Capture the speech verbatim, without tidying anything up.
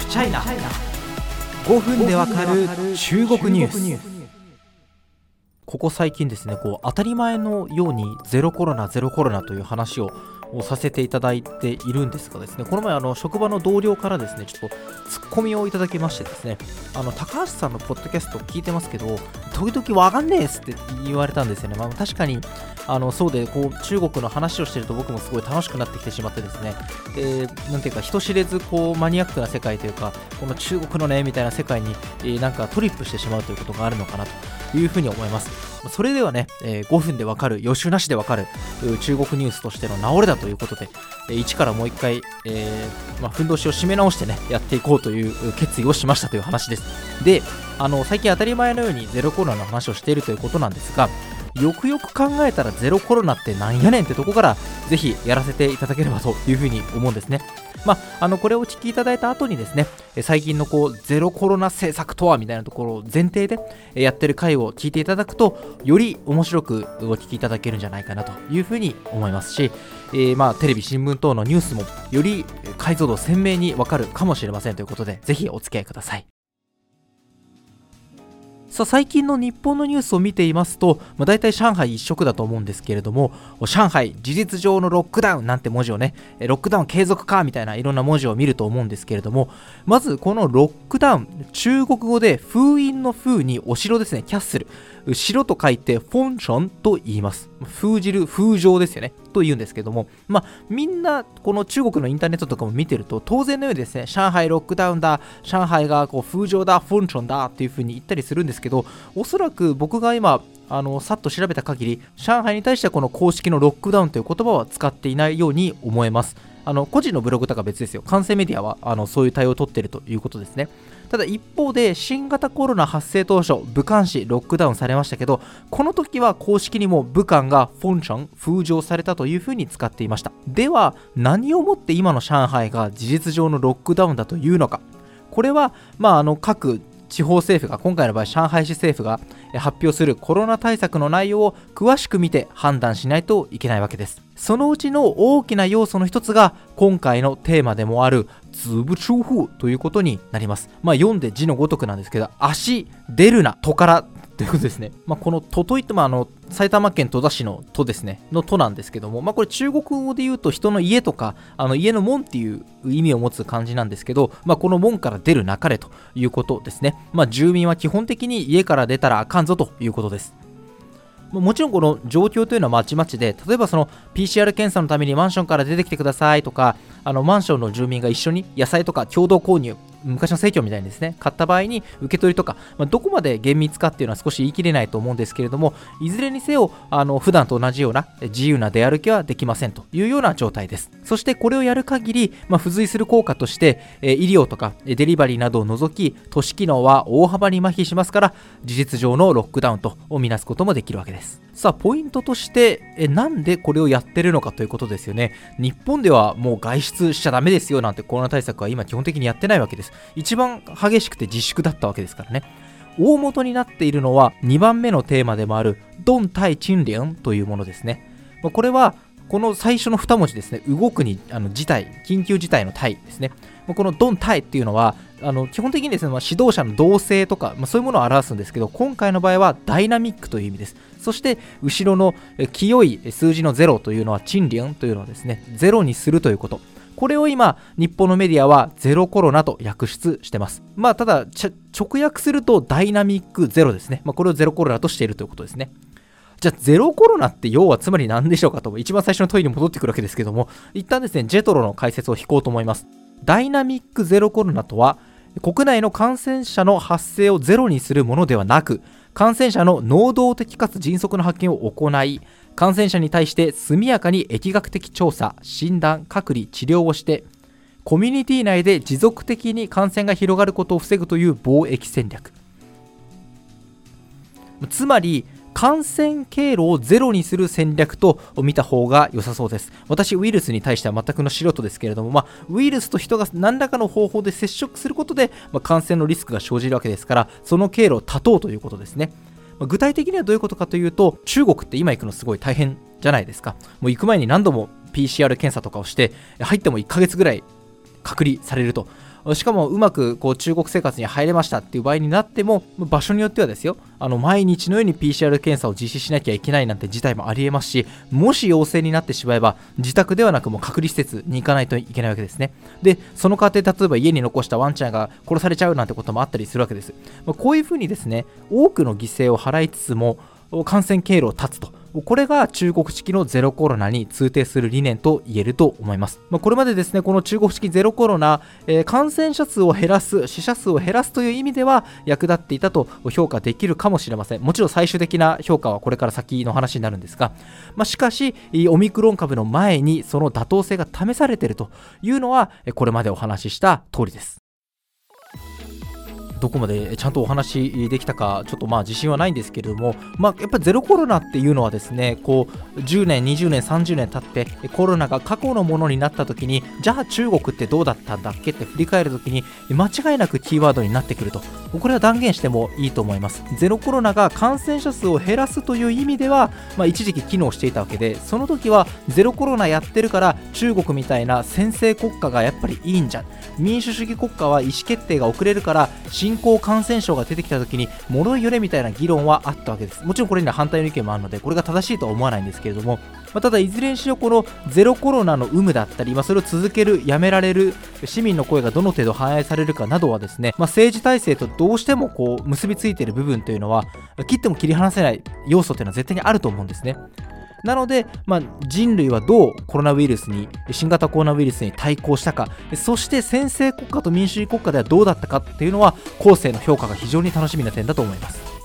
フチャイナごふんでわかる中国ニュース。ここ最近ですね、こう当たり前のようにゼロコロナゼロコロナという話をさせていただいているんですがですね、この前あの職場の同僚からですねちょっとツッコミをいただきましてですね、あの高橋さんのポッドキャスト聞いてますけど時々わかんねえっすって言われたんですよね。まあ、確かにあのそうで、こう中国の話をしてると僕もすごい楽しくなってきてしまってですね、えー、なんていうか人知れずこうマニアックな世界というか、この中国のねみたいな世界に、えー、なんかトリップしてしまうということがあるのかなというふうに思います。それではね、えー、ごふんでわかる予習なしでわかる中国ニュースとしての直れだということで、一からもう一回、えーまあ、ふんどしを締め直してねやっていこうという決意をしましたという話です。で、あの最近当たり前のようにゼロコロナの話をしているということなんですが、よくよく考えたらゼロコロナってなんやねんってとこからぜひやらせていただければというふうに思うんですね。まあ、あのこれをお聞きいただいた後にですね、最近のこうゼロコロナ政策とはみたいなところを前提でやってる回を聞いていただくとより面白くお聞きいただけるんじゃないかなというふうに思いますし、えー、まあテレビ新聞等のニュースもより解像度鮮明にわかるかもしれませんということで、ぜひお付き合いください。さあ、最近の日本のニュースを見ていますと、まあ、大体上海一色だと思うんですけれども、上海事実上のロックダウンなんて文字をね、ロックダウン継続かみたいないろんな文字を見ると思うんですけれども、まずこのロックダウン、中国語で封印の封にお城ですね、キャッスル、城と書いてフォンションと言います。封じる、封城ですよねと言うんですけども、まあ、みんなこの中国のインターネットとかも見てると当然のようにですね、上海ロックダウンだ、上海がこう封城だ、フォンションだっていう風に言ったりするんですけど、おそらく僕が今あのさっと調べた限り、上海に対してはこの公式のロックダウンという言葉は使っていないように思えます。あの個人のブログとか別ですよ。関西メディアはあのそういう対応を取っているということですね。ただ一方で新型コロナ発生当初、武漢市ロックダウンされましたけど、この時は公式にも武漢がフォンション、封城されたというふうに使っていました。では何をもって今の上海が事実上のロックダウンだというのか、これは、まあ、あの各地方政府が、今回の場合上海市政府が発表するコロナ対策の内容を詳しく見て判断しないといけないわけです。そのうちの大きな要素の一つが今回のテーマでもあるズブチューフということになります。まあ、読んで字のごとくなんですけど、足出るなとからということですね。まあ、このとといってもあの埼玉県戸田市の都ですねの都なんですけども、まあ、これ中国語で言うと人の家とかあの家の門っていう意味を持つ漢字なんですけど、まあ、この門から出るなかれということですね。まあ、住民は基本的に家から出たらあかんぞということです。もちろんこの状況というのはまちまちで、例えばその ピーシーアール 検査のためにマンションから出てきてくださいとか、あのマンションの住民が一緒に野菜とか共同購入、昔の生協みたいにですね買った場合に受け取りとか、まあ、どこまで厳密かっていうのは少し言い切れないと思うんですけれども、いずれにせよあの普段と同じような自由な出歩きはできませんというような状態です。そしてこれをやる限り、まあ、付随する効果として、えー、医療とかデリバリーなどを除き都市機能は大幅に麻痺しますから、事実上のロックダウンと見なすこともできるわけです。さあ、ポイントとしてえなんでこれをやってるのかということですよね。日本ではもう外出しちゃダメですよなんてコロナ対策は今基本的にやってないわけです。一番激しくて自粛だったわけですからね。大元になっているのはにばんめのテーマでもある動態清零というものですね。これはこの最初のに文字ですね、動くにあの事態、緊急事態の態ですね。この動態っていうのはあの基本的にですね、まあ、指導者の動静とか、まあ、そういうものを表すんですけど、今回の場合はダイナミックという意味です。そして後ろの清い数字のゼロというのは、清零というのはですねゼロにするということ、これを今日本のメディアはゼロコロナと訳出してます。まあただ直訳するとダイナミックゼロですね。まあこれをゼロコロナとしているということですね。じゃあゼロコロナって要はつまり何でしょうかと、一番最初の問いに戻ってくるわけですけども、一旦ですねジェトロの解説を引こうと思います。ダイナミックゼロコロナとは、国内の感染者の発生をゼロにするものではなく、感染者の能動的かつ迅速な発見を行い、感染者に対して速やかに疫学的調査、診断、隔離、治療をして、コミュニティ内で持続的に感染が広がることを防ぐという防疫戦略。つまり、感染経路をゼロにする戦略と見た方が良さそうです。私ウイルスに対しては全くの素人ですけれども、まあ、ウイルスと人が何らかの方法で接触することで、まあ、感染のリスクが生じるわけですから、その経路を断とうということですね。まあ、具体的にはどういうことかというと、中国って今行くのすごい大変じゃないですか。もう行く前に何度も ピーシーアール 検査とかをして、入ってもいっかげつぐらい隔離されると。しかもうまくこう中国生活に入れましたっていう場合になっても、場所によってはですよ、あの毎日のように ピーシーアール 検査を実施しなきゃいけないなんて事態もありえますし、もし陽性になってしまえば自宅ではなくもう隔離施設に行かないといけないわけですね。でその過程、例えば家に残したワンちゃんが殺されちゃうなんてこともあったりするわけです。まあ、こういうふうにですね、多くの犠牲を払いつつも感染経路を断つと、これが中国式のゼロコロナに通底する理念と言えると思います。まあ、これまでですね、この中国式ゼロコロナ、えー、感染者数を減らす、死者数を減らすという意味では役立っていたと評価できるかもしれません。もちろん最終的な評価はこれから先の話になるんですが、まあ、しかしオミクロン株の前にその妥当性が試されているというのはこれまでお話しした通りです。どこまでちゃんとお話できたかちょっとまあ自信はないんですけれども、まあ、やっぱりゼロコロナっていうのはですね、こうじゅうねんにじゅうねんさんじゅうねん経ってコロナが過去のものになった時に、じゃあ中国ってどうだったんだっけって振り返る時に間違いなくキーワードになってくると、これは断言してもいいと思います。ゼロコロナが感染者数を減らすという意味では、まあ、一時期機能していたわけで、その時はゼロコロナやってるから中国みたいな専制国家がやっぱりいいんじゃん、民主主義国家は意思決定が遅れるから新新興感染症が出てきた時に脆いよねみたいな議論はあったわけです。もちろんこれには反対の意見もあるのでこれが正しいとは思わないんですけれども、まあ、ただいずれにしろこのゼロコロナの有無だったり、まあ、それを続けるやめられる市民の声がどの程度反映されるかなどはですね、まあ、政治体制とどうしてもこう結びついている部分というのは切っても切り離せない要素というのは絶対にあると思うんですね。なので、まあ、人類はどうコロナウイルスに新型コロナウイルスに対抗したか、そして専制国家と民主主義国家ではどうだったかっていうのは後世の評価が非常に楽しみな点だと思います。